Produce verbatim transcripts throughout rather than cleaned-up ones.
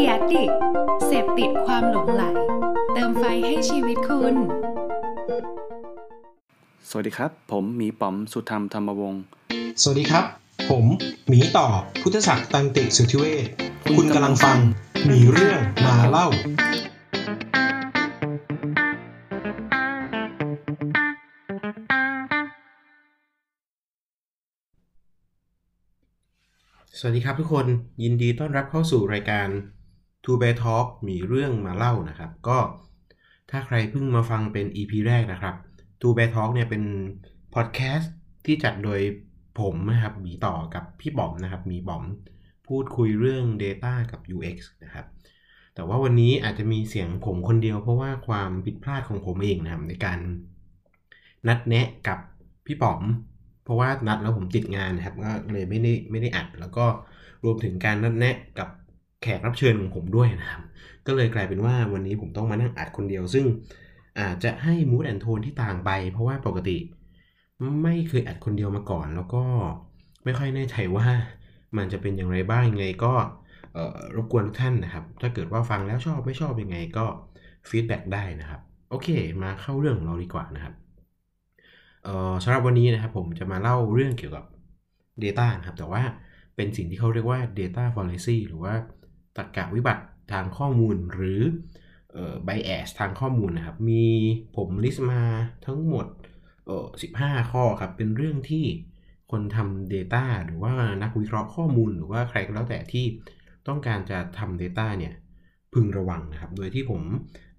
The Addict เสพติดความหลงไหลเติมไฟให้ชีวิตคุณสวัสดีครับผมหมีป๋อมสุธรรมธรรมวงศ์สวัสดีครับผมหมีต่อพุทธศักดิ์ตันติสุทธิเวชคุณกำลังฟังมีเรื่องมาเล่าสวัสดีครับทุกคนยินดีต้อนรับเข้าสู่รายการ Two Bear Talk มีเรื่องมาเล่านะครับก็ถ้าใครเพิ่งมาฟังเป็น อี พี แรกนะครับ Two Bear Talk เนี่ยเป็นพอดแคสต์ที่จัดโดยผมนะครับมีต่อกับพี่บอมนะครับมีบอมพูดคุยเรื่อง Data กับ ยู เอ็กซ์ นะครับแต่ว่าวันนี้อาจจะมีเสียงผมคนเดียวเพราะว่าความผิดพลาดของผมเองนะครับในการนัดแนะกับพี่บอมเพราะว่านัดแล้วผมติดงานนะครับก็เลยไม่ได้ไม่ได้อัดแล้วก็รวมถึงการนัดแนะกับแขกรับเชิญของผมด้วยนะครับก็เลยกลายเป็นว่าวันนี้ผมต้องมานั่งอัดคนเดียวซึ่งอาจจะให้มูดแอนโทนที่ต่างไปเพราะว่าปกติไม่เคยอัดคนเดียวมาก่อนแล้วก็ไม่ค่อยแน่ใจว่ามันจะเป็นอย่างไรบ้างยังไงก็เอ่อรบกวนทุกท่านนะครับถ้าเกิดว่าฟังแล้วชอบไม่ชอบยังไงก็ฟีดแบ็กได้นะครับโอเคมาเข้าเรื่องของเราดีกว่านะครับเอ่อสำหรับวันนี้นะครับผมจะมาเล่าเรื่องเกี่ยวกับ Data นะครับแต่ว่าเป็นสิ่งที่เขาเรียกว่า Data Fallacy หรือว่าตรรกะวิบัติทางข้อมูลหรือเอ่อ Bias ทางข้อมูลนะครับมีผมลิสต์มาทั้งหมดเอ่อสิบห้าข้อครับเป็นเรื่องที่คนทำ Data หรือว่านักวิเคราะห์ข้อมูลหรือว่าใครก็แล้วแต่ที่ต้องการจะทำ Data เนี่ยพึงระวังนะครับโดยที่ผม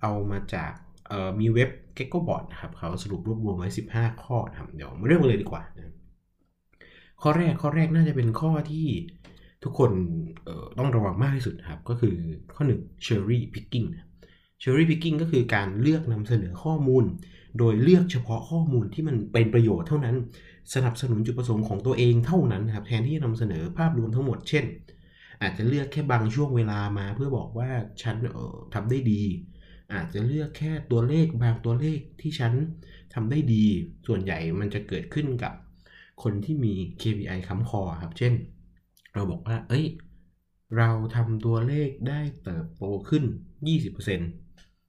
เอามาจากเอ่อมีเว็บGekobot นะครับเขาสรุปรวบรวมไว้สิบห้าข้อนะครับเดี๋ยวมาเริ่มกันเลยดีกว่านะข้อแรกข้อแรกน่าจะเป็นข้อที่ทุกคนเอ่อต้องระวังมากที่สุดนะครับก็คือข้อหนึ่ง Cherry Picking Cherry Picking ก็คือการเลือกนำเสนอข้อมูลโดยเลือกเฉพาะข้อมูลที่มันเป็นประโยชน์เท่านั้นสนับสนุนจุดประสงค์ของตัวเองเท่านั้นนะครับแทนที่จะนำเสนอภาพรวมทั้งหมดเช่นอาจจะเลือกแค่บางช่วงเวลามาเพื่อบอกว่าฉันเอ่อทำได้ดีอาจจะเลือกแค่ตัวเลขบางตัวเลขที่ฉันทำได้ดีส่วนใหญ่มันจะเกิดขึ้นกับคนที่มี เค พี ไอ ค้ำคอครับเช่นเราบอกว่าเอ้ยเราทำตัวเลขได้เติบโตขึ้น ยี่สิบเปอร์เซ็นต์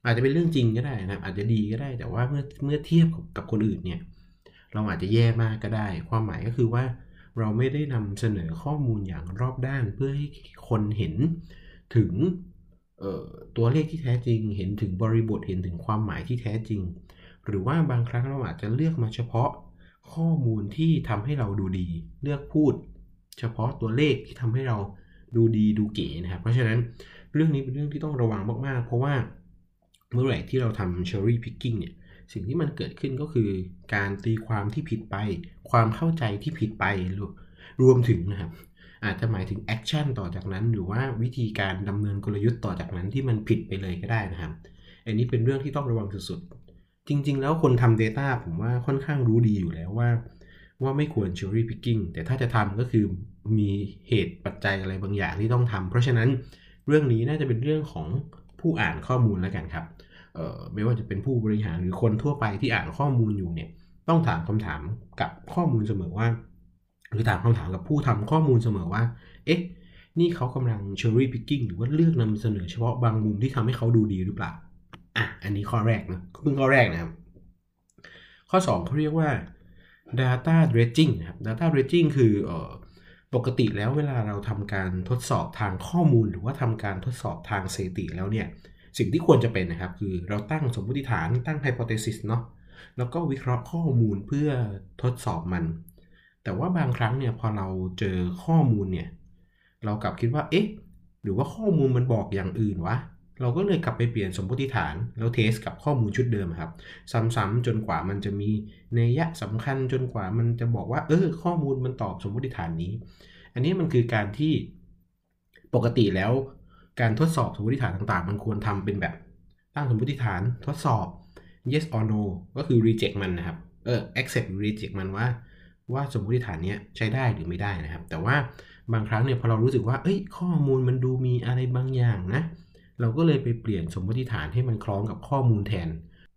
อาจจะเป็นเรื่องจริงก็ได้นะครับอาจจะดีก็ได้แต่ว่าเมื่อเมื่อเทียบกับคนอื่นเนี่ยเราอาจจะแย่มากก็ได้ความหมายก็คือว่าเราไม่ได้นำเสนอข้อมูลอย่างรอบด้านเพื่อให้คนเห็นถึงตัวเลขที่แท้จริงเห็นถึงบริบทเห็นถึงความหมายที่แท้จริงหรือว่าบางครั้งเราอาจจะเลือกมาเฉพาะข้อมูลที่ทำให้เราดูดีเลือกพูดเฉพาะตัวเลขที่ทำให้เราดูดีดูเก๋นะครับเพราะฉะนั้นเรื่องนี้เป็นเรื่องที่ต้องระวังมากๆเพราะว่าเมื่อไหร่ที่เราทำ cherry picking เนี่ยสิ่งที่มันเกิดขึ้นก็คือการตีความที่ผิดไปความเข้าใจที่ผิดไปรวมถึงนะครับอาจจะหมายถึงแอคชั่นต่อจากนั้นหรือว่าวิธีการดำเนินกลยุทธ์ต่อจากนั้นที่มันผิดไปเลยก็ได้นะครับอันนี้เป็นเรื่องที่ต้องระวังสุดๆจริงๆแล้วคนทำ Data ผมว่าค่อนข้างรู้ดีอยู่แล้วว่าว่าไม่ควร Cherry Picking แต่ถ้าจะทำก็คือมีเหตุปัจจัยอะไรบางอย่างที่ต้องทำเพราะฉะนั้นเรื่องนี้น่าจะเป็นเรื่องของผู้อ่านข้อมูลแล้วกันครับเอ่อไม่ว่าจะเป็นผู้บริหารหรือคนทั่วไปที่อ่านข้อมูลอยู่เนี่ยต้องถามคำถามกับข้อมูลเสมอว่าหรือถามคำถามกับผู้ทำข้อมูลเสมอว่าเอ๊ะนี่เขากำลัง cherry picking หรือว่าเลือกนำเสนอเฉพาะบางมุมที่ทำให้เขาดูดีหรือเปล่าอ่ะอันนี้ข้อแรกนะเพิ่งข้อแรกนะครับข้อสองเขาเรียกว่า data dredging นะครับ data dredging คือเอ่อปกติแล้วเวลาเราทำการทดสอบทางข้อมูลหรือว่าทำการทดสอบทางสถิติแล้วเนี่ยสิ่งที่ควรจะเป็นนะครับคือเราตั้งสมมติฐานตั้ง hypothesis เนาะแล้วก็วิเคราะห์ข้อมูลเพื่อทดสอบมันแต่ว่าบางครั้งเนี่ยพอเราเจอข้อมูลเนี่ยเรากลับคิดว่าเอ๊ะหรือว่าข้อมูลมันบอกอย่างอื่นวะเราก็เลยกลับไปเปลี่ยนสมมติฐานแล้วเทสกับข้อมูลชุดเดิมครับซ้ำๆจนกว่ามันจะมีนัยยะสำคัญจนกว่ามันจะบอกว่าเออข้อมูลมันตอบสมมติฐานนี้อันนี้มันคือการที่ปกติแล้วการทดสอบสมมติฐานต่างๆมันควรทำเป็นแบบตั้งสมมติฐานทดสอบ yes or no ก็คือ reject มันนะครับเออ accept reject มันว่าว่าสมมติฐานนี้ใช้ได้หรือไม่ได้นะครับแต่ว่าบางครั้งเนี่ยพอเรารู้สึกว่าเอ้ยข้อมูลมันดูมีอะไรบางอย่างนะเราก็เลยไปเปลี่ยนสมมติฐานให้มันคล้องกับข้อมูลแทน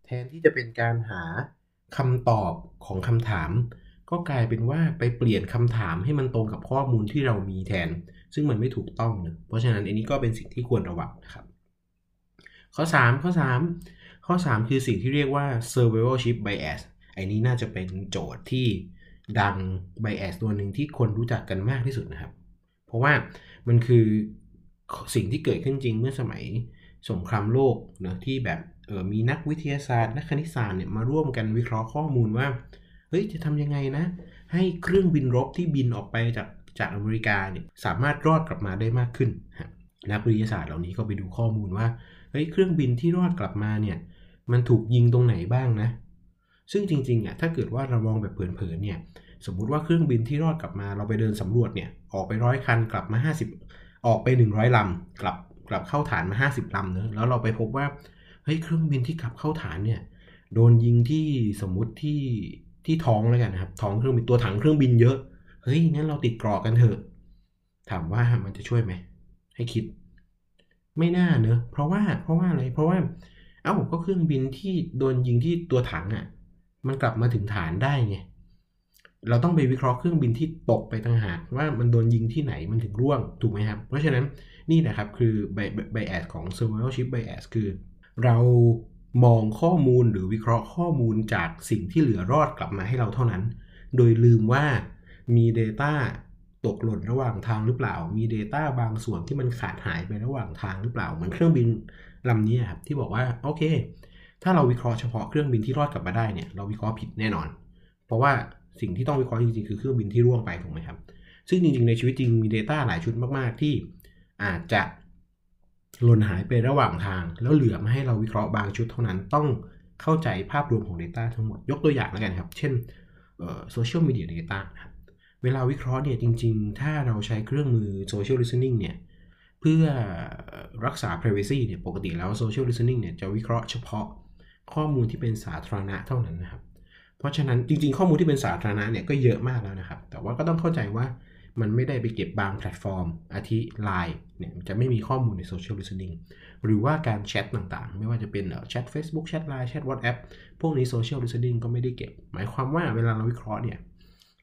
แทนที่จะเป็นการหาคำตอบของคำถามก็กลายเป็นว่าไปเปลี่ยนคำถามให้มันตรงกับข้อมูลที่เรามีแทน ซึ่งมันไม่ถูกต้องนะเพราะฉะนั้นอันนี้ก็เป็นสิ่งที่ควรระวังนะครับข้อสามข้อสามข้อสามคือสิ่งที่เรียกว่า survivorship bias ไอ้นี้น่าจะเป็นโจทย์ที่ดัง bias ตัวหนึ่งที่คนรู้จักกันมากที่สุดนะครับเพราะว่ามันคือสิ่งที่เกิดขึ้นจริงเมื่อสมัยสงครามโลกนะที่แบบเออมีนักวิทยาศาสตร์นักคณิตศาสตร์เนี่ยมาร่วมกันวิเคราะห์ข้อมูลว่าเฮ้ยจะทำยังไงนะให้เครื่องบินรบที่บินออกไปจากจากอเมริกาเนี่ยสามารถรอดกลับมาได้มากขึ้นนักวิทยาศาสตร์เหล่านี้ก็ไปดูข้อมูลว่าเฮ้ยเครื่องบินที่รอดกลับมาเนี่ยมันถูกยิงตรงไหนบ้างนะซึ่งจริงๆอ่ะถ้าเกิดว่าเรามองแบบเผินๆเนี่ยสมมุติว่าเครื่องบินที่รอดกลับมาเราไปเดินสำรวจเนี่ยออกไปร้อยคันกลับมาห้าสิบออกไปหนึ่งร้อยลำกลับกลับเข้าฐานมาห้าสิบลำเนอะแล้วเราไปพบว่าเฮ้ยเครื่องบินที่กลับเข้าฐานเนี่ยโดนยิงที่สมมุติที่ที่ท้องแล้วกันนะครับท้องเครื่องบินตัวถังเครื่องบินเยอะเฮ้ยงั้นเราติดกรอกกันเถอะถามว่ามันจะช่วยไหมให้คิดไม่น่าเนอะเพราะว่าเพราะว่าอะไรเพราะว่าเอ้าก็เครื่องบินที่โดนยิงที่ตัวถังอ่ะมันกลับมาถึงฐานได้ไงเราต้องไปวิเคราะห์เครื่องบินที่ตกไปต่างหากว่ามันโดนยิงที่ไหนมันถึงร่วงถูกไหมครับเพราะฉะนั้นนี่นะครับคือ bias ของ survivorship bias คือเรามองข้อมูลหรือวิเคราะห์ข้อมูลจากสิ่งที่เหลือรอดกลับมาให้เราเท่านั้นโดยลืมว่ามี Data ตกหล่นระหว่างทางหรือเปล่ามี Data บางส่วนที่มันขาดหายไประหว่างทางหรือเปล่าเหมือนเครื่องบินลำนี้ครับที่บอกว่าโอเคถ้าเราวิเคราะห์เฉพาะเครื่องบินที่รอดกลับมาได้เนี่ยเราวิเคราะห์ผิดแน่นอนเพราะว่าสิ่งที่ต้องวิเคราะห์จริงๆคือเครื่องบินที่ร่วงไปถูกไหมครับซึ่งจริงๆในชีวิตจริงมี Data หลายชุดมากๆที่อาจจะหล่นหายไประหว่างทางแล้วเหลือมาให้เราวิเคราะห์บางชุดเท่านั้นต้องเข้าใจภาพรวมของ Data ทั้งหมดยกตัวอย่างแล้วกันครับเช่นโซเชียลมีเดีย Data ครับเวลาวิเคราะห์เนี่ยจริงๆถ้าเราใช้เครื่องมือ social listening เนี่ยเพื่อรักษา privacy เนี่ยปกติแล้ว social listening เนี่ยจะวิเคราะห์เฉพาะข้อมูลที่เป็นสาธารณะเท่านั้นนะครับเพราะฉะนั้นจริงๆข้อมูลที่เป็นสาธารณะเนี่ยก็เยอะมากแล้วนะครับแต่ว่าก็ต้องเข้าใจว่ามันไม่ได้ไปเก็บบางแพลตฟอร์มอาทิ ไลน์ เนี่ยจะไม่มีข้อมูลใน social listening หรือว่าการแชทต่างๆไม่ว่าจะเป็นแชท Facebook แชท ไลน์ แชท WhatsApp พวกนี้ social listening ก็ไม่ได้เก็บหมายความว่าเวลาเราวิเคราะห์เนี่ย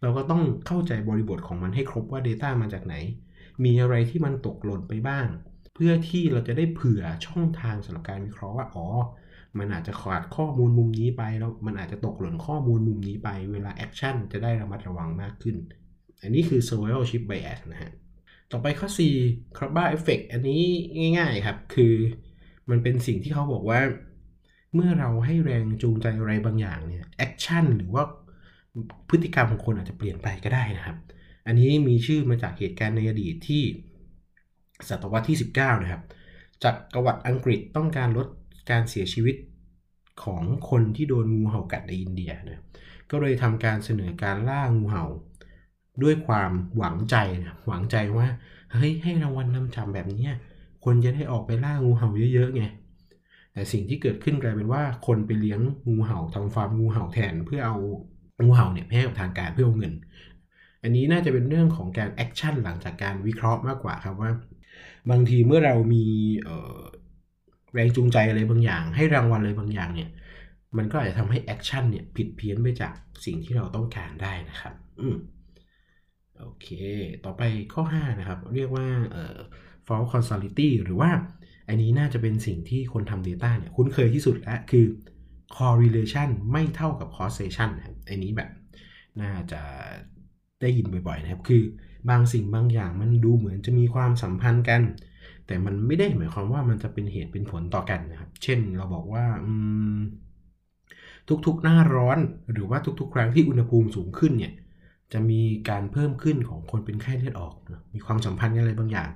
เราก็ต้องเข้าใจบริบทของมันให้ครบว่า Data มาจากไหนมีอะไรที่มันตกหล่นไปบ้างเพื่อที่เราจะได้เผื่อช่องทางสำหรับการวิเคราะห์ว่าอ๋อมันอาจจะขาดข้อมูลมุมนี้ไปแล้วมันอาจจะตกหล่นข้อมูลมุมนี้ไปเวลาแอคชั่นจะได้ระมัดระวังมากขึ้นอันนี้คือ survivorship bias นะฮะต่อไปข้อสี่ Krabbe effect อันนี้ง่ายๆครับคือมันเป็นสิ่งที่เขาบอกว่าเมื่อเราให้แรงจูงใจอะไรบางอย่างเนี่ยแอคชั่นหรือว่าพฤติกรรมของคนอาจจะเปลี่ยนไปก็ได้นะครับอันนี้มีชื่อมาจากเหตุการณ์ในอดีตที่ศตวรรษที่สิบเก้านะครับจักรวรรดิอังกฤษต้องการลดการเสียชีวิตของคนที่โดนงูเห่ากัดในอินเดียนะก็เลยทำการเสนอการล่างูเห่าด้วยความหวังใจนะหวังใจว่าเฮ้ยให้รางวัลนำจับแบบนี้คนจะได้ออกไปล่างูเห่าเยอะๆไงแต่สิ่งที่เกิดขึ้นกลายเป็นว่าคนไปเลี้ยงงูเห่าทำฟาร์มงูเห่าแทนเพื่อเอางูเห่าเนี่ยให้กับทางการเพื่อเอาเงินอันนี้น่าจะเป็นเรื่องของการแอคชั่นหลังจากการวิเคราะห์มากกว่าครับว่าบางทีเมื่อเรามีแรงจูงใจอะไรบางอย่างให้รางวัลอะไรบางอย่างเนี่ยมันก็อาจจะทำให้แอคชั่นเนี่ยผิดเพี้ยนไปจากสิ่งที่เราต้องการได้นะครับอืมโอเคต่อไปข้อห้านะครับเรียกว่าเอ่อ false causality หรือว่าอันนี้น่าจะเป็นสิ่งที่คนทำ data เนี่ยคุ้นเคยที่สุดและคือ correlation ไม่เท่ากับ causation นะครับอันนี้แบบน่าจะได้ยินบ่อยๆนะครับคือบางสิ่งบางอย่างมันดูเหมือนจะมีความสัมพันธ์กันแต่มันไม่ได้หมายความว่ามันจะเป็นเหตุเป็นผลต่อกันนะครับเช่นเราบอกว่าทุกๆหน้าร้อนหรือว่าทุกๆครั้งที่อุณหภูมิสูงขึ้นเนี่ยจะมีการเพิ่มขึ้นของคนเป็นไข้เลือดออกนะมีความสัมพันธ์กันอะไรบางอย่าง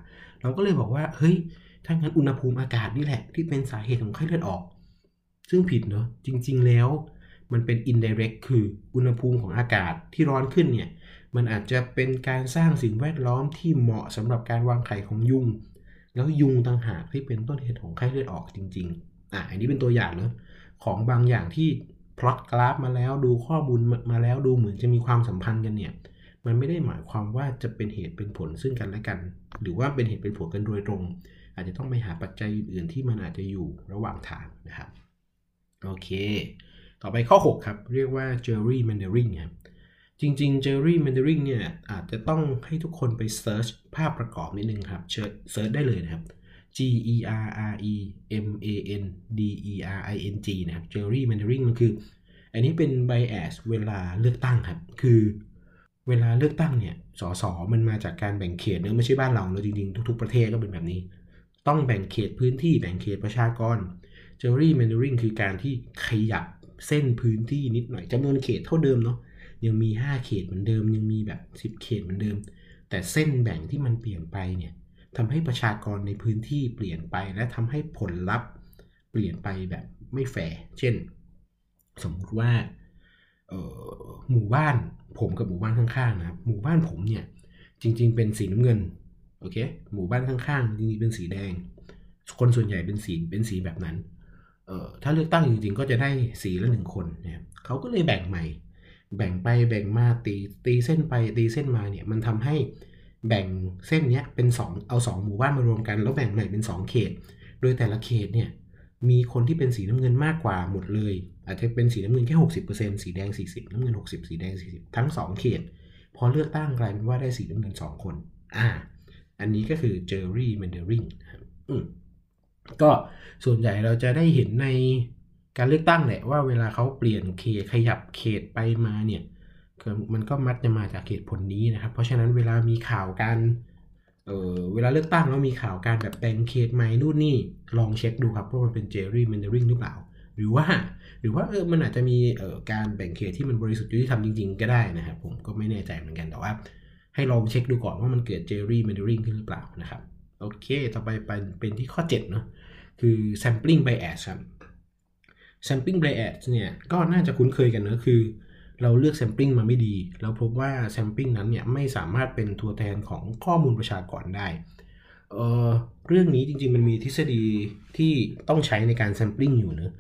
เราก็เลยบอกว่าเฮ้ยถ้างั้นอุณหภูมิอากาศนี่แหละที่เป็นสาเหตุของไข้เลือดออกซึ่งผิดเนาะจริงๆแล้วมันเป็น indirect คืออุณหภูมิของอากาศที่ร้อนขึ้นเนี่ยมันอาจจะเป็นการสร้างสิ่งแวดล้อมที่เหมาะสำหรับการวางไข่ของยุงแล้วยุงต่างหากที่เป็นต้นเหตุของไข้เลือดออกจริงๆอ่ะอันนี้เป็นตัวอย่างเนอะของบางอย่างที่พล็อตกราฟมาแล้วดูข้อมูลมาแล้วดูเหมือนจะมีความสัมพันธ์กันเนี่ยมันไม่ได้หมายความว่าจะเป็นเหตุเป็นผลซึ่งกันและกันหรือว่าเป็นเหตุเป็นผลกันโดยตรงอาจจะต้องไปหาปัจจัยอื่นๆที่มันอาจจะอยู่ระหว่างทางนะครับโอเคต่อไปข้อหกครับเรียกว่า Jury Mandarin ครับ จริงๆ gerrymandering เนี่ยอาจจะต้องให้ทุกคนไปเซิร์ชภาพประกอบนิดนึงครับเซิร์ชได้เลยนะครับ G E R R E M A N D E R I N G นะครับ gerrymandering มันคืออันนี้เป็น bias เวลาเลือกตั้งครับคือเวลาเลือกตั้งเนี่ยส.ส.มันมาจากการแบ่งเขตเนอะไม่ใช่บ้านเราเนอะจริงๆทุกๆประเทศก็เป็นแบบนี้ต้องแบ่งเขตพื้นที่แบ่งเขตประชากร gerrymandering คือการที่ขยับเส้นพื้นที่นิดหน่อยจำนวนเขตเท่าเดิมเนาะยังมีห้าเขตเหมือนเดิมยังมีแบบสิบเขตเหมือนเดิมแต่เส้นแบ่งที่มันเปลี่ยนไปเนี่ยทำให้ประชากรในพื้นที่เปลี่ยนไปและทำให้ผลลัพธ์เปลี่ยนไปแบบไม่แฟร์เช่นสมมติว่าหมู่บ้านผมกับหมู่บ้านข้างๆนะครับหมู่บ้านผมเนี่ยจริงๆเป็นสีน้ำเงินโอเคหมู่บ้านข้างๆจริงๆเป็นสีแดงคนส่วนใหญ่เป็นสีเป็นสีแบบนั้นเอ่อถ้าเลือกตั้งจริงๆก็จะได้สีละหนึ่งคนนะครับเขาก็เลยแบ่งใหม่แบ่งไปแบ่งมาตีตีเส้นไปตีเส้นมาเนี่ยมันทำให้แบ่งเส้นเนี้ยเป็นสองเอาสองหมู่บ้านมารวมกันแล้วแบ่งใหม่เป็นสองเขตโดยแต่ละเขตเนี่ยมีคนที่เป็นสีน้ำเงินมากกว่าหมดเลยอาจจะเป็นสีน้ำเงินแค่ หกสิบเปอร์เซ็นต์ สีแดงสี่สิบน้ำเงินหกสิบสีแดงสี่สิบทั้งสองเขตพอเลือกตั้งกลายเป็นว่าได้สีน้ำเงินสองคนอ่าอันนี้ก็คือ gerrymandering นะครับก็ส่วนใหญ่เราจะได้เห็นในการเลือกตั้งแหละว่าเวลาเขาเปลี่ยนเขตขยับเขตไปมาเนี่ยมันก็มักจะมาจากเหตุผลนี้นะครับเพราะฉะนั้นเวลามีข่าวการเออเวลาเลือกตั้งแล้วมีข่าวการแบบแบ่งเขตใหม่นู่นนี่ลองเช็คดูครับว่ามันเป็น gerrymandering หรือเปล่าหรือว่าหรือว่าเออมันอาจจะมีเออการแบ่งเขตที่มันบริสุทธิ์ยุติธรรมจริงๆก็ได้นะครับผมก็ไม่แน่ใจเหมือนกันแต่ว่าให้ลองเช็คดูก่อนว่ามันเกิด gerrymandering ขึ้นหรือเปล่านะครับโอเคต่อไปเป็นเป็นที่ข้อเจ็ดเนาะคือ sampling bias ครับ sampling bias เนี่ยก็น่าจะคุ้นเคยกันเนอะคือเราเลือก sampling มาไม่ดีเราพบว่า sampling นั้นเนี่ยไม่สามารถเป็นตัวแทนของข้อมูลประชากรได้ เอ่อ เรื่องนี้จริงๆมันมีทฤษฎีที่ต้องใช้ในการ sampling อยู่เนอะ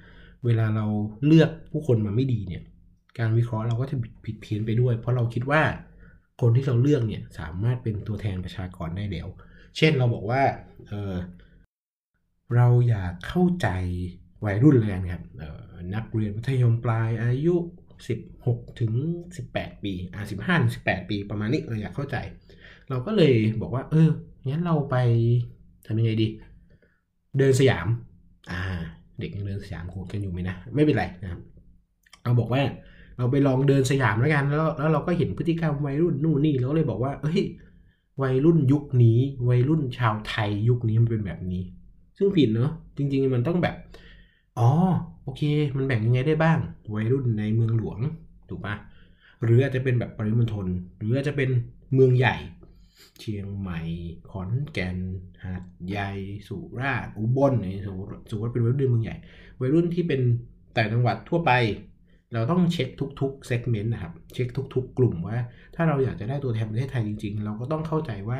เวลาเราเลือกผู้คนมาไม่ดีเนี่ยการวิเคราะห์เราก็จะผิดเพี้ยนไปด้วยเพราะเราคิดว่าคนที่เราเลือกเนี่ยสามารถเป็นตัวแทนประชากรได้แล้วเช่นเราบอกว่า เ, เราอยากเข้าใจวัยรุ่นเลยนะครับนักเรียนมัธยมปลายอายุสิบหกถึงสิบแปดปีอ่ะสิบห้าถึงสิบแปดปีประมาณนี้เราอยากเข้าใจเราก็เลยบอกว่าเอองั้นเราไปทำยังไงดีเดินสยามอ่าเด็กยังเดินสยามโหดกันอยู่ไหมนะไม่เป็นไรนะครับเราบอกว่าเราไปลองเดินสยามแล้วกันแล้วแล้วเราก็เห็นพฤติกรรมวัยรุ่นนู่นนี่แล้วเลยบอกว่าเอ้ยวัยรุ่นยุคนี้วัยรุ่นชาวไทยยุคนี้มันเป็นแบบนี้ซึ่งผิดเนอะจริงๆมันต้องแบบอ๋อโอเคมันแบ่งยังไงได้บ้างวัยรุ่นในเมืองหลวงถูกปะหรืออาจจะเป็นแบบปริมณฑลหรืออาจจะเป็นเมืองใหญ่เชียงใหม่ขอนแก่นหาดใหญ่สุราษฎร์อุบลเนี่ยสมมติเป็นวัยรุ่นเมืองใหญ่วัยรุ่นที่เป็นแต่จังหวัดทั่วไปเราต้องเช็คทุกๆเซกเมนต์นะครับเช็คทุกๆกลุ่มว่าถ้าเราอยากจะได้ตัวแทนประเทศไทยจริงๆเราก็ต้องเข้าใจว่า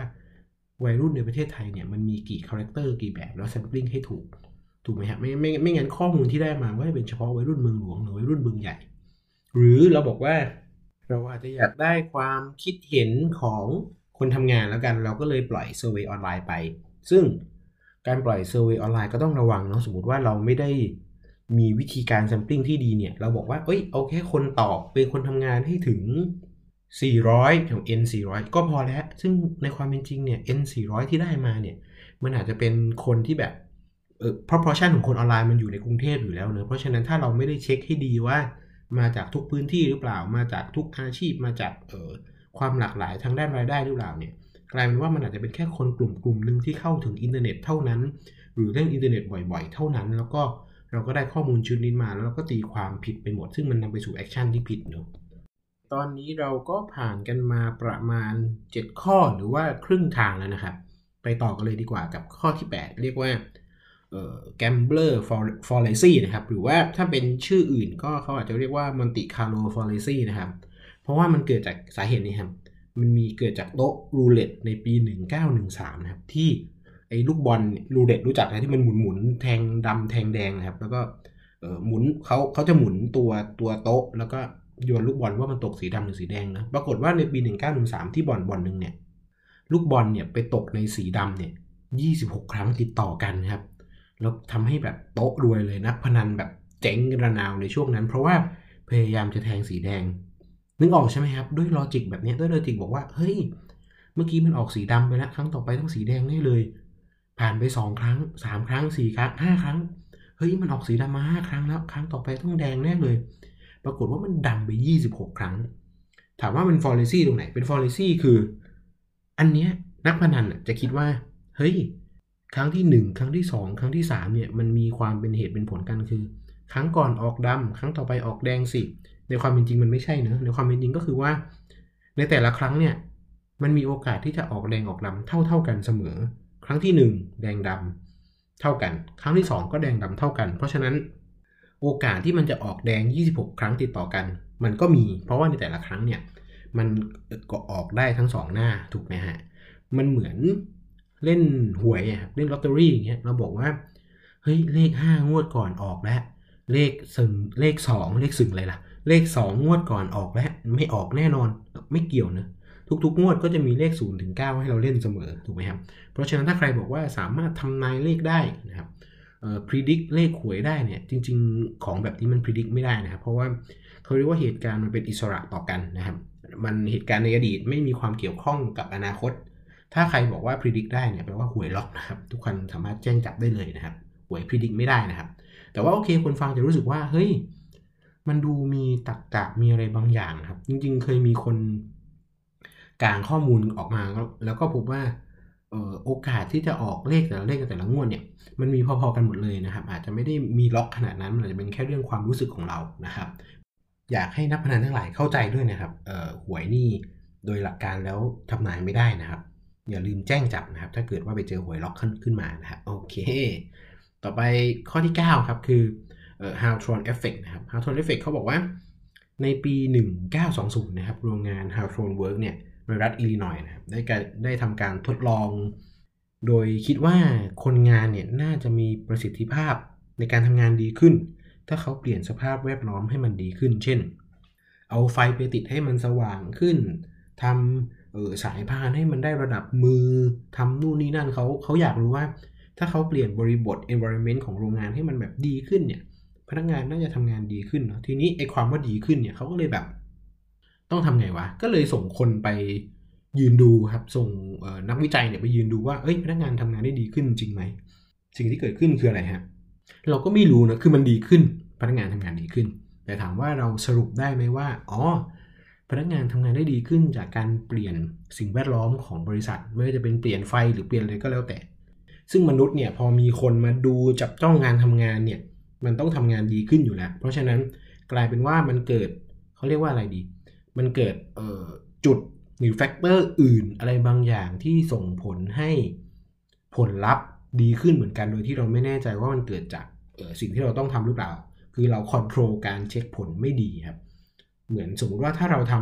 วัยรุ่นในประเทศไทยเนี่ยมันมีกี่คาแรคเตอร์กี่แบบแล้วแซมปลิ้งให้ถูกถูกไหมครับไม่ไม่ไม่งั้นข้อมูลที่ได้มาว่าจะเป็นเฉพาะวัยรุ่นเมืองหลวงหรือวัยรุ่นเมืองใหญ่หรือเราบอกว่าเราอาจจะอยากได้ความคิดเห็นของคนทำงานแล้วกันเราก็เลยปล่อยเซอร์เวย์ออนไลน์ไปซึ่งการปล่อยเซอร์เวย์ออนไลน์ก็ต้องระวังเนาะสมมติว่าเราไม่ได้มีวิธีการ sampling ที่ดีเนี่ยเราบอกว่าเอ้ยเอาแค่คนตอบเป็นคนทำงานให้ถึงสี่ร้อยของ n สี่ร้อยก็พอแล้วซึ่งในความเป็นจริงเนี่ย n สี่ร้อยที่ได้มาเนี่ยมันอาจจะเป็นคนที่แบบเออ proportion ของคนออนไลน์มันอยู่ในกรุงเทพอยู่แล้วเนอะเพราะฉะนั้นถ้าเราไม่ได้เช็คให้ดีว่ามาจากทุกพื้นที่หรือเปล่ามาจากทุกอาชีพมาจากเออความหลากหลายทางด้านรายได้หรือเปล่าเนี่ยกลายเป็นว่ามันอาจจะเป็นแค่คนกลุ่มกลุ่มนึงที่เข้าถึงอินเทอร์เน็ตเท่านั้นหรือเล่นอินเทอร์เน็ตบ่อยๆเท่านั้นแล้วก็เราก็ได้ข้อมูลชุดนี้มาแล้วเราก็ตีความผิดไปหมดซึ่งมันนำไปสู่แอคชั่นที่ผิดเนาะตอนนี้เราก็ผ่านกันมาประมาณเจ็ดข้อหรือว่าครึ่งทางแล้วนะครับไปต่อกันเลยดีกว่ากับข้อที่แปดเรียกว่าเอ่อ Gambler Fallacy นะครับหรือว่าถ้าเป็นชื่ออื่นก็เขาอาจจะเรียกว่า Monte Carlo Fallacy นะครับเพราะว่ามันเกิดจากสาเหตุนี้ครับมันมีเกิดจากโต๊ะรูเล็ตในปีหนึ่งเก้าหนึ่งสามนะครับที่ไอ้ลูกบอลรูเล็ตรู้จักนะที่มันหมุนหมุนแทงดำแทงแดงนะครับแล้วก็หมุนเขาเขาจะหมุนตัวตัวโต๊ะแล้วก็โยนลูกบอลว่ามันตกสีดำหรือสีแดงนะปรากฏว่าในปีหนึ่งเก้าหนึ่งสามที่บอลบอลนึงเนี่ยลูกบอลเนี่ยไปตกในสีดำเนี่ยยี่สิบหกครั้งติดต่อกันครับแล้วทำให้แบบโต๊ะรวยเลยนักพนันแบบเจ๊งระนาวในช่วงนั้นเพราะว่าพยายามจะแทงสีแดงเ นึกออกใช่ไหมครับด้วยลอจิกแบบนี้ด้วยลอจิกบอกว่าเฮ้ยเมื่อกี้มันออกสีดำไปแล้วครั้งต่อไปต้องสีแดงแน่เลยผ่านไปสองครั้งสามครั้งสี่ครั้งห้าครั้งเฮ้ยมันออกสีดำมาห้าครั้งแล้วครั้งต่อไปต้องแดงแน่เลยปรากฏว่ามันดำไปยี่สิบหกครั้งถามว่ามันฟอเรซี่ตรงไหนเป็นฟอเรซี่คืออันเนี้ยนักพนันจะคิดว่าเฮ้ยครั้งที่หนึ่งครั้งที่สองครั้งที่สามเนี่ยมันมีความเป็นเหตุเป็นผลกันคือครั้งก่อนออกดำครั้งต่อไปออกแดงสิในความเป็นจริงมันไม่ใช่เนอะในความเป็นจริงก็คือว่าในแต่ละครั้งเนี่ยมันมีโอกาสที่จะออกแดงออกดำเท่าเท่ากันเสมอครั้งที่หนึ่งแดงดำเท่ากันครั้งที่สองก็แดงดำเท่ากันเพราะฉะนั้นโอกาสที่มันจะออกแดงยี่สิบหกครั้งติดต่อกันมันก็มีเพราะว่าในแต่ละครั้งเนี่ยมันก็ออกได้ทั้งสองหน้าถูกไหมฮะมันเหมือนเล่นหวยครับเล่นลอตเตอรี่อย่างเงี้ยเราบอกว่าเฮ้ยเลขห้างวดก่อนออกแล้วเลขซึ่งเลขสองเลขซึ่งอะไรล่ะเลขสองงวดก่อนออกแล้วไม่ออกแน่นอนไม่เกี่ยวนะทุกๆงวดก็จะมีเลขศูนย์ถึงเก้าให้เราเล่นเสมอถูกไหมครับเพราะฉะนั้นถ้าใครบอกว่าสามารถทำนายเลขได้นะครับเอ่อ predict เลขหวยได้เนี่ยจริงๆของแบบนี้มัน predict ไม่ได้นะครับเพราะว่าเขาเรียกว่าเหตุการณ์มันเป็นอิสระต่อกันนะครับมันเหตุการณ์ในอดีตไม่มีความเกี่ยวข้องกับอนาคตถ้าใครบอกว่า predict ได้เนี่ยแปลว่าหวยล็อกนะครับทุกคนสามารถแจ้งจับได้เลยนะครับหวย predict ไม่ได้นะครับแต่ว่าโอเคคนฟังจะรู้สึกว่าเฮ้ยมันดูมีตรรกะมีอะไรบางอย่างครับจริงๆเคยมีคนกลางข้อมูลออกมาแล้วก็พบว่าโอกาสที่จะออกเลขแต่ละเลขแต่ละงวดเนี่ยมันมีพอๆกันหมดเลยนะครับอาจจะไม่ได้มีล็อกขนาดนั้นมันอาจจะเป็นแค่เรื่องความรู้สึกของเรานะครับอยากให้นักพนันทั้งหลายเข้าใจด้วยนะครับหวยนี่โดยหลักการแล้วทำนายไม่ได้นะครับอย่าลืมแจ้งจับนะครับถ้าเกิดว่าไปเจอหวยล็อกขึ้นมานะครับโอเคต่อไปข้อที่เก้าครับคือ Hartron Effect นะครับ Hartron Effect เขาบอกว่าในปีหนึ่งพันเก้าร้อยยี่สิบนะครับโรงงาน Hartron Work เนี่ยในรัฐอิลลินอยส์นะครับได้การได้ทำการทดลองโดยคิดว่าคนงานเนี่ยน่าจะมีประสิทธิภาพในการทำงานดีขึ้นถ้าเขาเปลี่ยนสภาพแวดล้อมให้มันดีขึ้นเช่นเอาไฟไปติดให้มันสว่างขึ้นทำเอ่อสายพานให้มันได้ระดับมือทำนู่นนี่นั่นเขาเขาอยากรู้ว่าถ้าเขาเปลี่ยนบริบท environment ของโรงงานให้มันแบบดีขึ้นเนี่ยพนักงานน่าจะทำงานดีขึ้นเนาะทีนี้ไอ้ความว่าดีขึ้นเนี่ยเขาก็เลยแบบต้องทำไงวะก็เลยส่งคนไปยืนดูครับส่งนักวิจัยเนี่ยไปยืนดูว่าเอ้ยพนักงานทำงานได้ดีขึ้นจริงไหมสิ่งที่เกิดขึ้นคืออะไรฮะเราก็ไม่รู้นะคือมันดีขึ้นพนักงานทำงานดีขึ้นแต่ถามว่าเราสรุปได้ไหมว่าอ๋อพนักงานทำงานได้ดีขึ้นจากการเปลี่ยนสิ่งแวดล้อมของบริษัทไม่ว่าจะเป็นเปลี่ยนไฟหรือเปลี่ยนอะไรก็แล้วแต่ซึ่งมนุษย์เนี่ยพอมีคนมาดูจับจ้องงานทำงานเนี่ยมันต้องทำงานดีขึ้นอยู่แล้วเพราะฉะนั้นกลายเป็นว่ามันเกิดเขาเรียกว่าอะไรดีมันเกิดจุดหรือแฟกเตอร์อื่นอะไรบางอย่างที่ส่งผลให้ผลลัพธ์ดีขึ้นเหมือนกันโดยที่เราไม่แน่ใจว่ามันเกิดจากสิ่งที่เราต้องทำหรือเปล่าคือเราควบคุมการเช็คผลไม่ดีครับเหมือนสมมติว่าถ้าเราท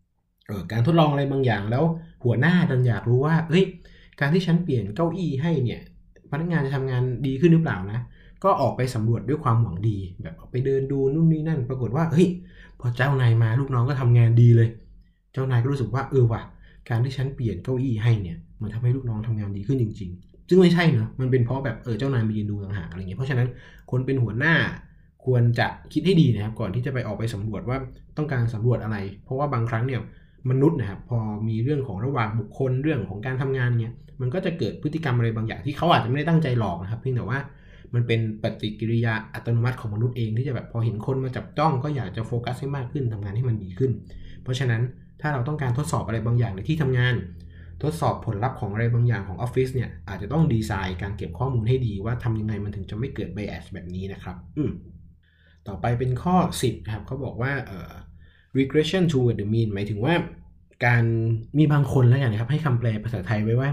ำการทดลองอะไรบางอย่างแล้วหัวหน้าดันอยากรู้ว่าเฮ้ยการที่ฉันเปลี่ยนเก้าอี้ให้เนี่ยพนักงานจะทำงานดีขึ้นหรือเปล่านะก็ออกไปสำรวจด้วยความหวังดีแบบออกไปเดินดูนู่นนี่นั่นปรากฏว่าเฮ้ยพอเจ้านายมาลูกน้องก็ทำงานดีเลยเจ้านายก็รู้สึกว่าเออว่ะการที่ฉันเปลี่ยนเก้าอี้ให้เนี่ยมันทำให้ลูกน้องทำงานดีขึ้นจริงๆซึ่งไม่ใช่เนอะมันเป็นเพราะแบบเออเจ้านายมายืนดูต่างหากอะไรเงี้ยเพราะฉะนั้นคนเป็นหัวหน้าควรจะคิดให้ดีนะครับก่อนที่จะไปออกไปสำรวจว่าต้องการสำรวจอะไรเพราะว่าบางครั้งเนี่ยมนุษย์นะครับพอมีเรื่องของระหว่างบุคคลเรื่องของการทำงานเนี่ยมันก็จะเกิดพฤติกรรมอะไรบางอย่างที่เขาอาจจะไม่ได้ตั้งใจหลอกนะครับเพียงแต่ว่ามันเป็นปฏิกิริยาอัตโนมัติของมนุษย์เองที่จะแบบพอเห็นคนมาจับจ้องก็อยากจะโฟกัสให้มากขึ้นทำงานให้มันดีขึ้นเพราะฉะนั้นถ้าเราต้องการทดสอบอะไรบางอย่างในที่ทำงานทดสอบผลลัพธ์ของอะไรบางอย่างของออฟฟิศเนี่ยอาจจะต้องดีไซน์การเก็บข้อมูลให้ดีว่าทำยังไงมันถึงจะไม่เกิด bias แบบนี้นะครับต่อไปเป็นข้อสิบครับเขาบอกว่า regression toward the mean หมายถึงว่าการมีบางคนแล้วกันนะครับให้คำแปลภาษาไทยไว้ว่า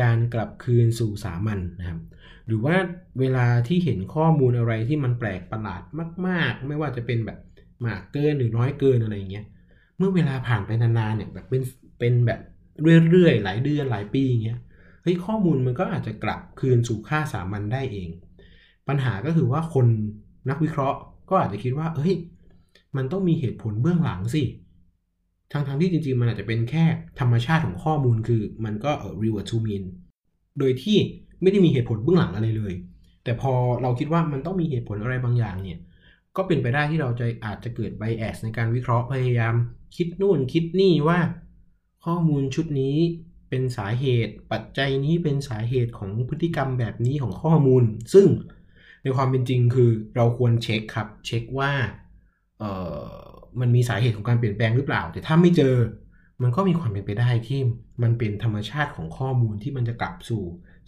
การกลับคืนสู่สามัญ น, นะครับหรือว่าเวลาที่เห็นข้อมูลอะไรที่มันแปลกประหลาดมากๆไม่ว่าจะเป็นแบบมากเกินหรือน้อยเกินอะไรอย่างเงี้ยเมื่อเวลาผ่านไปนานๆเนี่ยแบบเป็นเป็นแบบเรื่อยๆหลายเดือนหลายปีอย่างเงี้ยเฮ้ยข้อมูลมันก็อาจจะกลับคืนสู่ค่าสามัญได้เองปัญหาก็คือว่าคนนักวิเคราะห์ก็อาจจะคิดว่าเฮ้ยมันต้องมีเหตุผลเบื้องหลังสิทั้งๆที่จริงๆมันอาจจะเป็นแค่ธรรมชาติของข้อมูลคือมันก็ reward to mean โดยที่ไม่ได้มีเหตุผลเบื้องหลังอะไรเลยแต่พอเราคิดว่ามันต้องมีเหตุผลอะไรบางอย่างเนี่ย ก็เป็นไปได้ที่เราจะอาจจะเกิด bias ในการวิเคราะห์พยายามคิดนู่นคิดนี่ว่าข้อมูลชุดนี้เป็นสาเหตุปัจจัยนี้เป็นสาเหตุของพฤติกรรมแบบนี้ของข้อมูลซึ่งในความเป็นจริงคือเราควรเช็คครับเช็คว่าเอ่อมันมีสาเหตุของการเปลี่ยนแปลงหรือเปล่าแต่ถ้าไม่เจอมันก็มีความเป็นไปได้ที่มันเป็นธรรมชาติของข้อมูลที่มันจะกลับสู่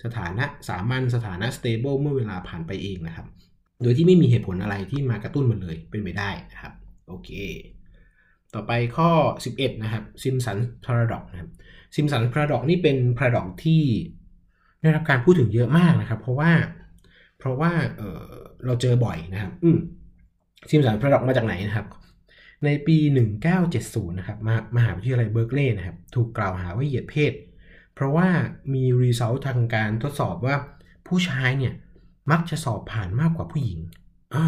สถานะสามัญสถานะ stable เมื่อเวลาผ่านไปเองนะครับโดยที่ไม่มีเหตุผลอะไรที่มากระตุ้นมันเลยเป็นไปได้นะครับโอเคต่อไปข้อสิบเอ็ดนะครับ Simpson Paradox นะครับ Simpson Paradox นี่เป็น Paradox ที่ได้รับการพูดถึงเยอะมากนะครับเพราะว่าเพราะว่าเออเราเจอบ่อยนะครับอืม Simpson Paradox มาจากไหนนะครับในปีหนึ่งเก้าเจ็ดศูนย์นะครับมหาวิทยาลัยเบิร์กลีย์นะครับถูกกล่าวหาว่าเหยียดเพศเพราะว่ามี result ทางการทดสอบว่าผู้ชายเนี่ยมักจะสอบผ่านมากกว่าผู้หญิงอ่า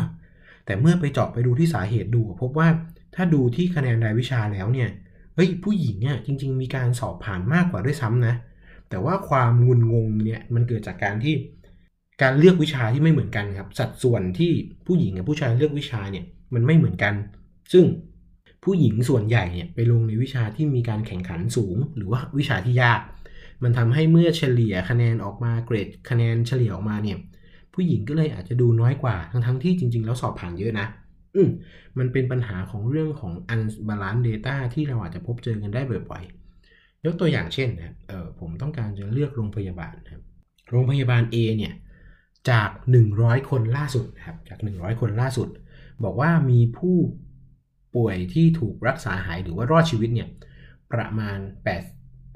แต่เมื่อไปเจาะไปดูที่สาเหตุดูพบว่าถ้าดูที่คะแนนรายวิชาแล้วเนี่ยเฮ้ยผู้หญิงเนี่ยจริงๆมีการสอบผ่านมากกว่าด้วยซ้ำนะแต่ว่าความงุนงงเนี่ยมันเกิดจากการที่การเลือกวิชาที่ไม่เหมือนกันครับสัดส่วนที่ผู้หญิงกับผู้ชายเลือกวิชาเนี่ยมันไม่เหมือนกันซึ่งผู้หญิงส่วนใหญ่เนี่ยไปลงในวิชาที่มีการแข่งขันสูงหรือว่าวิชาที่ยากมันทำให้เมื่อเฉลี่ยคะแนนออกมาเกรดคะแนนเฉลี่ยออกมาเนี่ยผู้หญิงก็เลยอาจจะดูน้อยกว่าทั้งๆที่จริงๆแล้วสอบผ่านเยอะนะอืมมันเป็นปัญหาของเรื่องของ unbalanced data ที่เราอาจจะพบเจอกันได้บ่อยๆยกตัวอย่างเช่นนะเออผมต้องการจะเลือกโรงพยาบาลนะครับโรงพยาบาล A เนี่ยจากหนึ่งร้อยคนล่าสุดนะครับจากหนึ่งร้อยคนล่าสุดบอกว่ามีผู้ป่วยที่ถูกรักษาหายหรือว่ารอดชีวิตเนี่ยประมาณแปด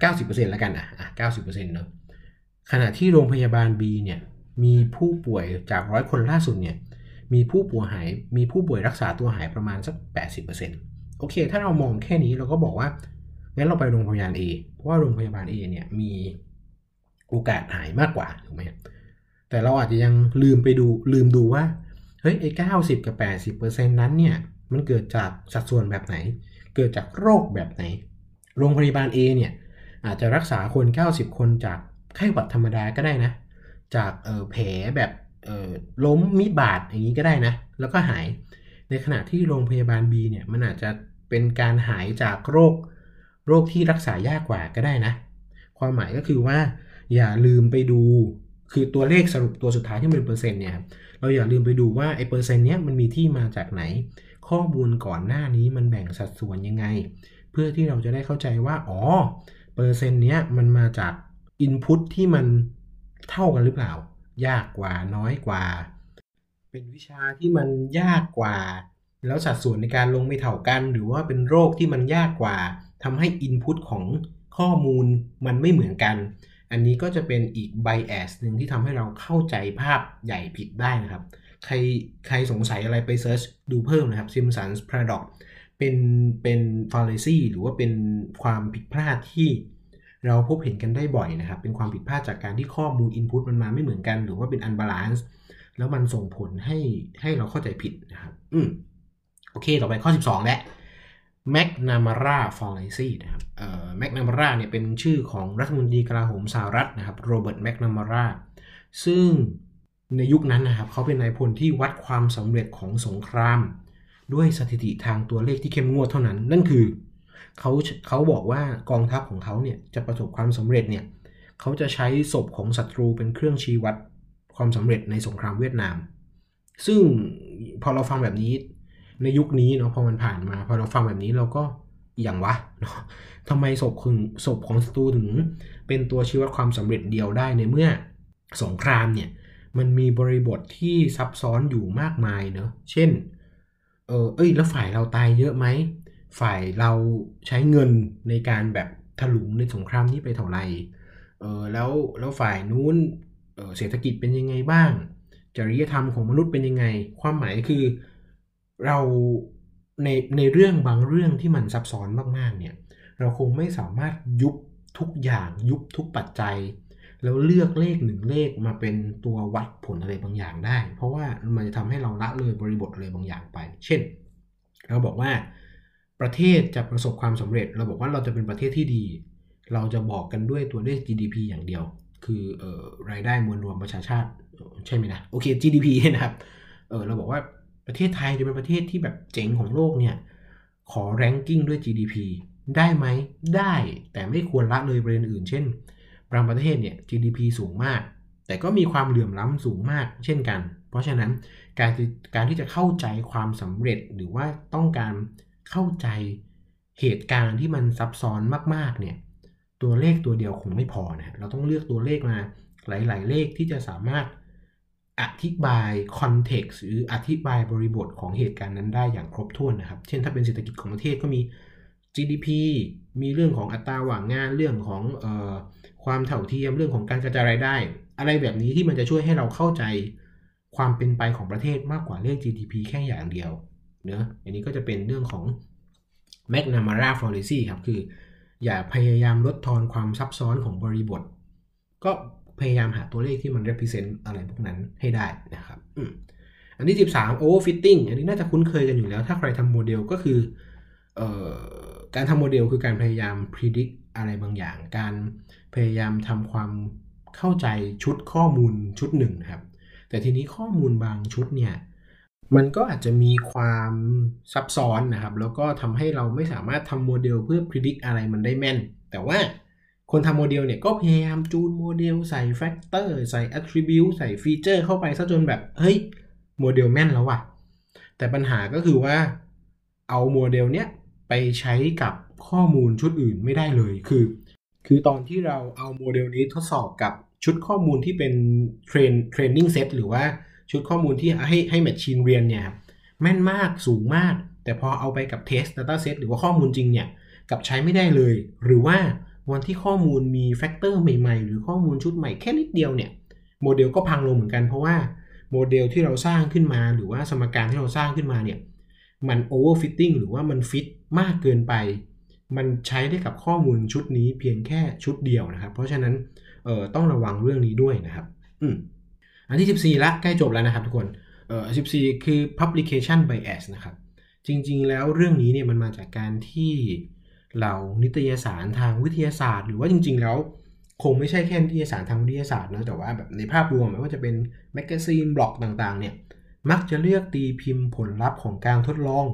เก้าสิบเปอร์เซ็นต์ แล้วกันนะอ่ะ เก้าสิบเปอร์เซ็นต์ เนาะขณะที่โรงพยาบาล B เนี่ยมีผู้ป่วยจากหนึ่งร้อยคนล่าสุดเนี่ยมีผู้ป่วยหายมีผู้ป่วยรักษาตัวหายประมาณสัก แปดสิบเปอร์เซ็นต์ โอเคถ้าเรามองแค่นี้เราก็บอกว่างั้นเราไปโรงพยาบาล A เพราะว่าโรงพยาบาล A เนี่ยมีโอกาสหายมากกว่าถูกมั้ยแต่เราอาจจะยังลืมไปดูลืมดูว่าเฮ้ยไอ้เก้าสิบกับ แปดสิบเปอร์เซ็นต์ นั้นเนี่ยมันเกิดจากสัดส่วนแบบไหนเกิดจากโรคแบบไหนโรงพยาบาล A เนี่ยอาจจะรักษาคนเก้าสิบคนจากไข้หวัดธรรมดาก็ได้นะจากเอ่อแผลแบบเอ่อล้มมีดบาดอย่างนี้ก็ได้นะแล้วก็หายในขณะที่โรงพยาบาล B เนี่ยมันอาจจะเป็นการหายจากโรคโรคที่รักษายากกว่าก็ได้นะความหมายก็คือว่าอย่าลืมไปดูคือตัวเลขสรุปตัวสุดท้ายที่เป็นเปอร์เซ็นต์เนี่ยเราอย่าลืมไปดูว่าไอ้เปอร์เซ็นต์เนี้ยมันมีที่มาจากไหนข้อมูลก่อนหน้านี้มันแบ่งสัดส่วนยังไงเพื่อที่เราจะได้เข้าใจว่าอ๋อเปอร์เซ็นต์เนี้ยมันมาจากอินพุตที่มันเท่ากันหรือเปล่ายากกว่าน้อยกว่าเป็นวิชาที่มันยากกว่าแล้วสัดส่วนในการลงไม่เท่ากันหรือว่าเป็นโรคที่มันยากกว่าทำให้อินพุตของข้อมูลมันไม่เหมือนกันอันนี้ก็จะเป็นอีก bias นึงที่ทำให้เราเข้าใจภาพใหญ่ผิดได้นะครับใครใครสงสัยอะไรไปเซิร์ชดูเพิ่มนะครับ Simpson's Paradox เป็นเป็น fallacy หรือว่าเป็นความผิดพลาดที่เราพบเห็นกันได้บ่อยนะครับเป็นความผิดพลาดจากการที่ข้อมูล input มันมาไม่เหมือนกันหรือว่าเป็น unbalance แล้วมันส่งผลให้ให้เราเข้าใจผิดนะครับอืมโอเคต่อไปข้อสิบสองและ McNamara fallacy นะครับเอ่อ McNamara เนี่ยเป็นชื่อของรัฐมนตรีกลาโหมสหรัฐนะครับโรเบิร์ต McNamara ซึ่งในยุคนั้นนะครับเขาเป็นนายพลที่วัดความสำเร็จของสงครามด้วยสถิติทางตัวเลขที่เข้มงวดเท่านั้นนั่นคือเขาเขาบอกว่ากองทัพของเขาเนี่ยจะประสบความสำเร็จเนี่ยเขาจะใช้ศพของศัตรูเป็นเครื่องชี้วัดความสำเร็จในสงครามเวียดนามซึ่งพอเราฟังแบบนี้ในยุคนี้เนาะพอมันผ่านมาพอเราฟังแบบนี้เราก็อย่างวะเนาะทำไมศพของศพของศัตรูถึงเป็นตัวชี้วัดความสำเร็จเดียวได้ในเมื่อสงครามเนี่ยมันมีบริบทที่ซับซ้อนอยู่มากมายเนาะเช่นเออเอ้ยแล้วฝ่ายเราตายเยอะไหมฝ่ายเราใช้เงินในการแบบถลุงในสงครามนี้ไปเท่าไหร่เออแล้วแล้วฝ่ายนู้นเออเศรษฐกิจเป็นยังไงบ้างจริยธรรมของมนุษย์เป็นยังไงความหมายคือเราในในเรื่องบางเรื่องที่มันซับซ้อนมากๆเนี่ยเราคงไม่สามารถยุบทุกอย่างยุบทุกปัจจัยแล้วเลือกเลขหนึ่งเลขมาเป็นตัววัดผลอะไรบางอย่างได้เพราะว่ามันจะทำให้เราละเลยบริบทอะไรบางอย่างไปเช่นเราบอกว่าประเทศจะประสบความสำเร็จเราบอกว่าเราจะเป็นประเทศที่ดีเราจะบอกกันด้วยตัวเลข จี ดี พี อย่างเดียวคือเอ่อรายได้มวลรวมประชาชาติใช่ไหมนะโอเค จี ดี พี นะครับเออเราบอกว่า ประเทศไทยจะเป็นประเทศที่แบบเจ๋งของโลกเนี่ยขอแรงกิ้งด้วย จี ดี พี ได้ไหมได้แต่ไม่ควรละเลยประเด็นอื่นเช่นบางประเทศเนี่ย จี ดี พี สูงมากแต่ก็มีความเหลื่อมล้ำสูงมากเช่นกันเพราะฉะนั้นการการที่จะเข้าใจความสำเร็จหรือว่าต้องการเข้าใจเหตุการณ์ที่มันซับซ้อนมากๆเนี่ยตัวเลขตัวเดียวคงไม่พอนะเราต้องเลือกตัวเลขมาหลายๆเลขที่จะสามารถอธิบายคอนเท็กซ์หรืออธิบายบริบทของเหตุการณ์นั้นได้อย่างครบถ้วนนะครับเช่นถ้าเป็นเศรษฐกิจของประเทศก็มี จี ดี พี มีเรื่องของอัตราว่างงานเรื่องของเอ่อความเท่าเทียมเรื่องของการกระจายรายได้อะไรแบบนี้ที่มันจะช่วยให้เราเข้าใจความเป็นไปของประเทศมากกว่าเลข จี ดี พี แค่อย่างเดียวเนอะอันนี้ก็จะเป็นเรื่องของ McNamara Policy ครับคืออย่าพยายามลดทอนความซับซ้อนของบริบทก็พยายามหาตัวเลขที่มัน represent อะไรพวกนั้นให้ได้นะครับอันที่สิบสาม overfitting อันนี้น่าจะคุ้นเคยกันอยู่แล้วถ้าใครทำโมเดลก็คือเอ่อการทำโมเดลคือการพยายาม predict อะไรบางอย่างการพยายามทำความเข้าใจชุดข้อมูลชุดหนึ่งนะครับแต่ทีนี้ข้อมูลบางชุดเนี่ยมันก็อาจจะมีความซับซ้อนนะครับแล้วก็ทำให้เราไม่สามารถทำโมเดลเพื่อ predict อะไรมันได้แม่นแต่ว่าคนทำโมเดลเนี่ยก็พยายามจูนโมเดลใส่แฟกเตอร์ใส่แอตทริบิวต์ใส่ฟีเจอร์เข้าไปซะจนแบบเฮ้ยโมเดลแม่นแล้วว่ะแต่ปัญหาก็คือว่าเอาโมเดลเนี้ยไปใช้กับข้อมูลชุดอื่นไม่ได้เลยคือคือตอนที่เราเอาโมเดลนี้ทดสอบกับชุดข้อมูลที่เป็นเทรนเทรนนิ่งเซตหรือว่าชุดข้อมูลที่ให้ให้แมชชีนเรียนเนี่ยแม่นมากสูงมากแต่พอเอาไปกับเทสต์ดัตต้าเซตหรือว่าข้อมูลจริงเนี่ยกับใช้ไม่ได้เลยหรือว่าวันที่ข้อมูลมีแฟกเตอร์ใหม่ๆหรือข้อมูลชุดใหม่แค่นิดเดียวเนี่ยโมเดลก็พังลงเหมือนกันเพราะว่าโมเดลที่เราสร้างขึ้นมาหรือว่าสมการที่เราสร้างขึ้นมาเนี่ยมันโอเวอร์ฟิตติ้งหรือว่ามันฟิตมากเกินไปมันใช้ได้กับข้อมูลชุดนี้เพียงแค่ชุดเดียวนะครับเพราะฉะนั้นเอ่อต้องระวังเรื่องนี้ด้วยนะครับอืมอันที่สิบสี่ละใกล้จบแล้วนะครับทุกคนเอ่อสิบสี่คือ publication bias นะครับจริงๆแล้วเรื่องนี้เนี่ยมันมาจากการที่เรานิตยสารทางวิทยาศาสตร์หรือว่าจริงๆแล้วคงไม่ใช่แค่นิตยสารทางวิทยาศาสตร์นะแต่ว่าแบบในภาพรวมไม่ว่าจะเป็นแมกกาซีนบล็อกต่างๆเนี่ยมักจะเลือกตีพิมพ์ผลลัพธ์ของการทดลอง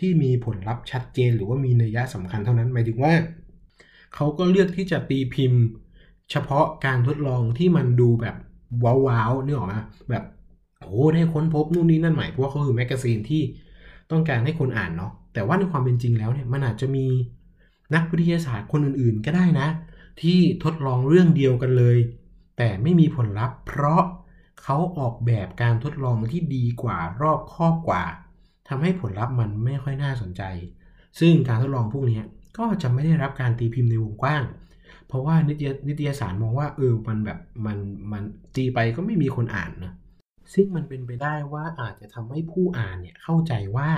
ที่มีผลลัพธ์ชัดเจนหรือว่ามีนัยสำคัญเท่านั้นหมายถึงว่าเขาก็เลือกที่จะตีพิมพ์เฉพาะการทดลองที่มันดูแบบว้าวๆนึกออกไหมแบบโอ้ได้ค้นพบนู่นนี่นั่นใหม่เพราะว่าเขาคือแมกกาซีนที่ต้องการให้คนอ่านเนาะแต่ว่าในความเป็นจริงแล้วเนี่ยมันอาจจะมีนักวิทยาศาสตร์คนอื่นๆก็ได้นะที่ทดลองเรื่องเดียวกันเลยแต่ไม่มีผลลัพธ์เพราะเขาออกแบบการทดลองที่ดีกว่ารอบคอบกว่าทำให้ผลลัพธ์มันไม่ค่อยน่าสนใจซึ่งการทดลองพวกนี้ก็จะไม่ได้รับการตีพิมพ์ในวงกว้างเพราะว่านิตยสารมองว่าเออมันแบบมันมันตีไปก็ไม่มีคนอ่านนะซึ่งมันเป็นไปได้ว่าอาจจะทำให้ผู้อ่านเนี่ยเข้าใจว่า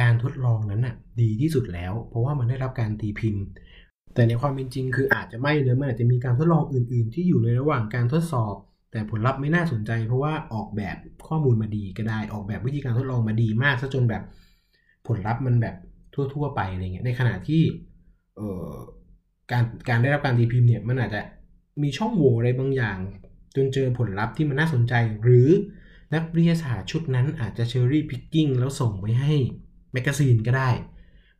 การทดลองนั้นน่ะดีที่สุดแล้วเพราะว่ามันได้รับการตีพิมพ์แต่ในความเป็นจริงคืออาจจะไม่เลยมันอาจจะมีการทดลองอื่นๆที่อยู่ในระหว่างการทดสอบแต่ผลลัพธ์ไม่น่าสนใจเพราะว่าออกแบบข้อมูลมาดีก็ได้ออกแบบวิธีการทดลองมาดีมากซะจนแบบผลลัพธ์มันแบบทั่วๆไปอะไรเงี้ยในขณะที่เอ่อการการได้รับการตีพิมพ์เนี่ยมันอาจจะมีช่องโหว่อะไรบางอย่างจนเจอผลลัพธ์ที่มันน่าสนใจหรือนักวิทยาศาสตร์ชุดนั้นอาจจะเชอร์รี่พิกกิ้งแล้วส่งไปให้แมกกาซีนก็ได้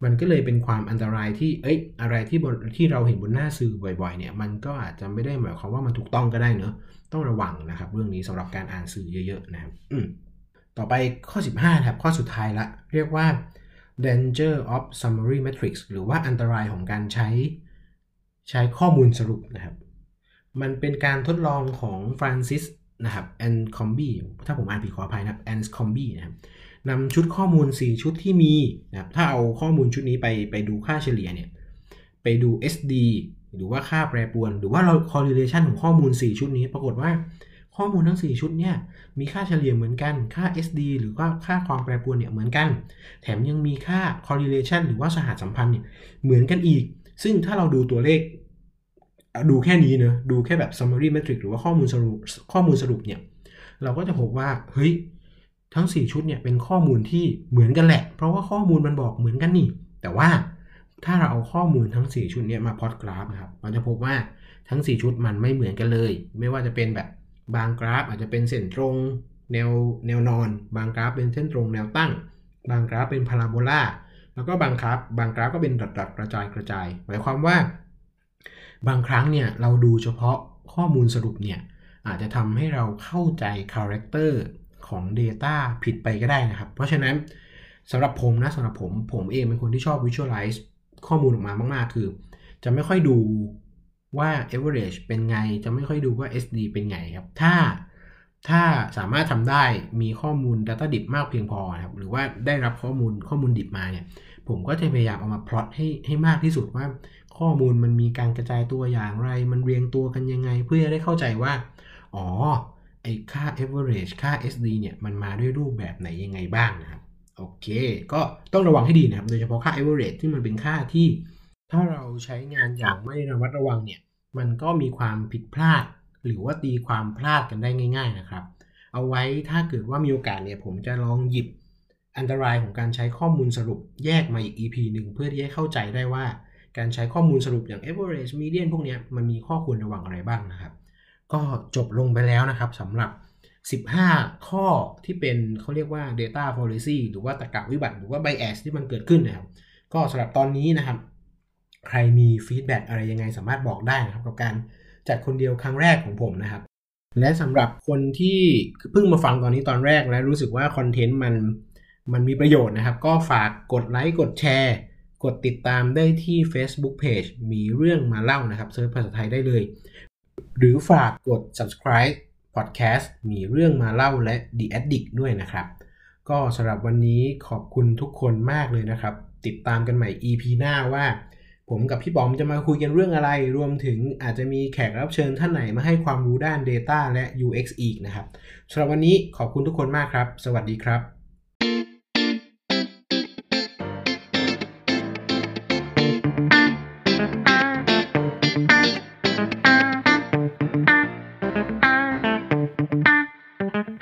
มันก็เลยเป็นความอันตรายที่เอ้ยอะไรที่บนที่เราเห็นบนหน้าสื่อบ่อยๆเนี่ยมันก็อาจจะไม่ได้หมายความว่ามันถูกต้องก็ได้เนอะต้องระวังนะครับเรื่องนี้สำหรับการอ่านสื่อเยอะๆนะครับต่อไปข้อสิบห้าครับข้อสุดท้ายละเรียกว่า danger of summary matrix หรือว่าอันตรายของการใช้ใช้ข้อมูลสรุปนะครับมันเป็นการทดลองของฟรานซิสนะครับแอนคอมบี้ถ้าผมอ่านผิดขออภัยนะครับแอนคอมบี้นะครับนำชุดข้อมูลสี่ชุดที่มีนะครับถ้าเอาข้อมูลชุดนี้ไปไปดูค่าเฉลี่ยเนี่ยไปดู เอส ดี หรือว่าค่าแปรปรวนหรือว่าเรา correlation ของข้อมูลสี่ชุดนี้ปรากฏว่าข้อมูลทั้งสี่ชุดเนี่ยมีค่าเฉลี่ยเหมือนกันค่า เอส ดี หรือว่าค่าความแปรปรวนเนี่ยเหมือนกันแถมยังมีค่า correlation หรือว่าสหสัมพันธ์เนี่ยเหมือนกันอีกซึ่งถ้าเราดูตัวเลขดูแค่นี้เนอะดูแค่แบบ summary matrix หรือว่าข้อมูลสรุปข้อมูลสรุปเนี่ยเราก็จะพบว่าเฮ้ยทั้งสี่ชุดเนี่ยเป็นข้อมูลที่เหมือนกันแหละเพราะว่าข้อมูลมันบอกเหมือนกันนี่แต่ว่าถ้าเราเอาข้อมูลทั้งสี่ชุดเนี่ยมาพอตกราฟนะครับเราจะพบว่าทั้งสี่ชุดมันไม่เหมือนกันเลยไม่ว่าจะเป็นแบบบางกราฟอาจจะเป็นเส้นตรง แนวแนวนอนบางกราฟเป็นเส้นตรงแนวตั้งบางกราฟเป็นพาราโบลาแล้วก็บางกราฟบางกราฟก็เป็นดอทๆกระจายกระจายหมายความว่าบางครั้งเนี่ยเราดูเฉพาะข้อมูลสรุปเนี่ยอาจจะทำให้เราเข้าใจคาแรคเตอร์ของ Data ผิดไปก็ได้นะครับเพราะฉะนั้นสำหรับผมนะสำหรับผมผมเองเป็นคนที่ชอบ Visualize ข้อมูลออกมามากๆคือจะไม่ค่อยดูว่า average เป็นไงจะไม่ค่อยดูว่า เอส ดี เป็นไงครับถ้าถ้าสามารถทำได้มีข้อมูล Data ดิบมากเพียงพอครับหรือว่าได้รับข้อมูลข้อมูลดิบมาเนี่ยผมก็จะพยายามเอามา plot ให้ให้มากที่สุดว่าข้อมูลมันมีการกระจายตัวอย่างไรมันเรียงตัวกันยังไงเพื่อจะได้เข้าใจว่าอ๋อไอค่า average ค่า เอส ดี เนี่ยมันมาด้วยรูปแบบไหนยังไงบ้างนะครับโอเคก็ต้องระวังให้ดีนะครับโดยเฉพาะค่า average ที่มันเป็นค่าที่ถ้าเราใช้งานอย่างไม่ระมัดระวังเนี่ยมันก็มีความผิดพลาดหรือว่าตีความพลาดกันได้ง่ายๆนะครับเอาไว้ถ้าเกิดว่ามีโอกาสเนี่ยผมจะลองหยิบอันตรายของการใช้ข้อมูลสรุปแยกมาอีก อี พี หนึ่งเพื่อที่จะเข้าใจได้ว่าการใช้ข้อมูลสรุปอย่าง average median พวกนี้มันมีข้อควรระวังอะไรบ้างนะครับก็จบลงไปแล้วนะครับสำหรับสิบห้าข้อที่เป็นเขาเรียกว่า data fallacy หรือว่าตรรกะวิบัติหรือว่า bias ที่มันเกิดขึ้นนะครับก็สำหรับตอนนี้นะครับใครมีฟีดแบ็กอะไรยังไงสามารถบอกได้นะครับกับการจัดคนเดียวครั้งแรกของผมนะครับและสำหรับคนที่เพิ่งมาฟังตอนนี้ตอนแรกและรู้สึกว่าคอนเทนต์มันมันมีประโยชน์นะครับก็ฝากกดไลค์กดแชร์กดติดตามได้ที่ Facebook Page มีเรื่องมาเล่านะครับเซิร์ชภาษาไทยได้เลยหรือฝากกด Subscribe Podcast มีเรื่องมาเล่าและ The Addict ด้วยนะครับก็สำหรับวันนี้ขอบคุณทุกคนมากเลยนะครับติดตามกันใหม่ อี พี หน้าว่าผมกับพี่ป๋อมจะมาคุยกันเรื่องอะไรรวมถึงอาจจะมีแขกรับเชิญท่านไหนมาให้ความรู้ด้าน Data และ ยู เอ็กซ์ อีกนะครับสำหรับวันนี้ขอบคุณทุกคนมากครับสวัสดีครับ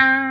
Bye.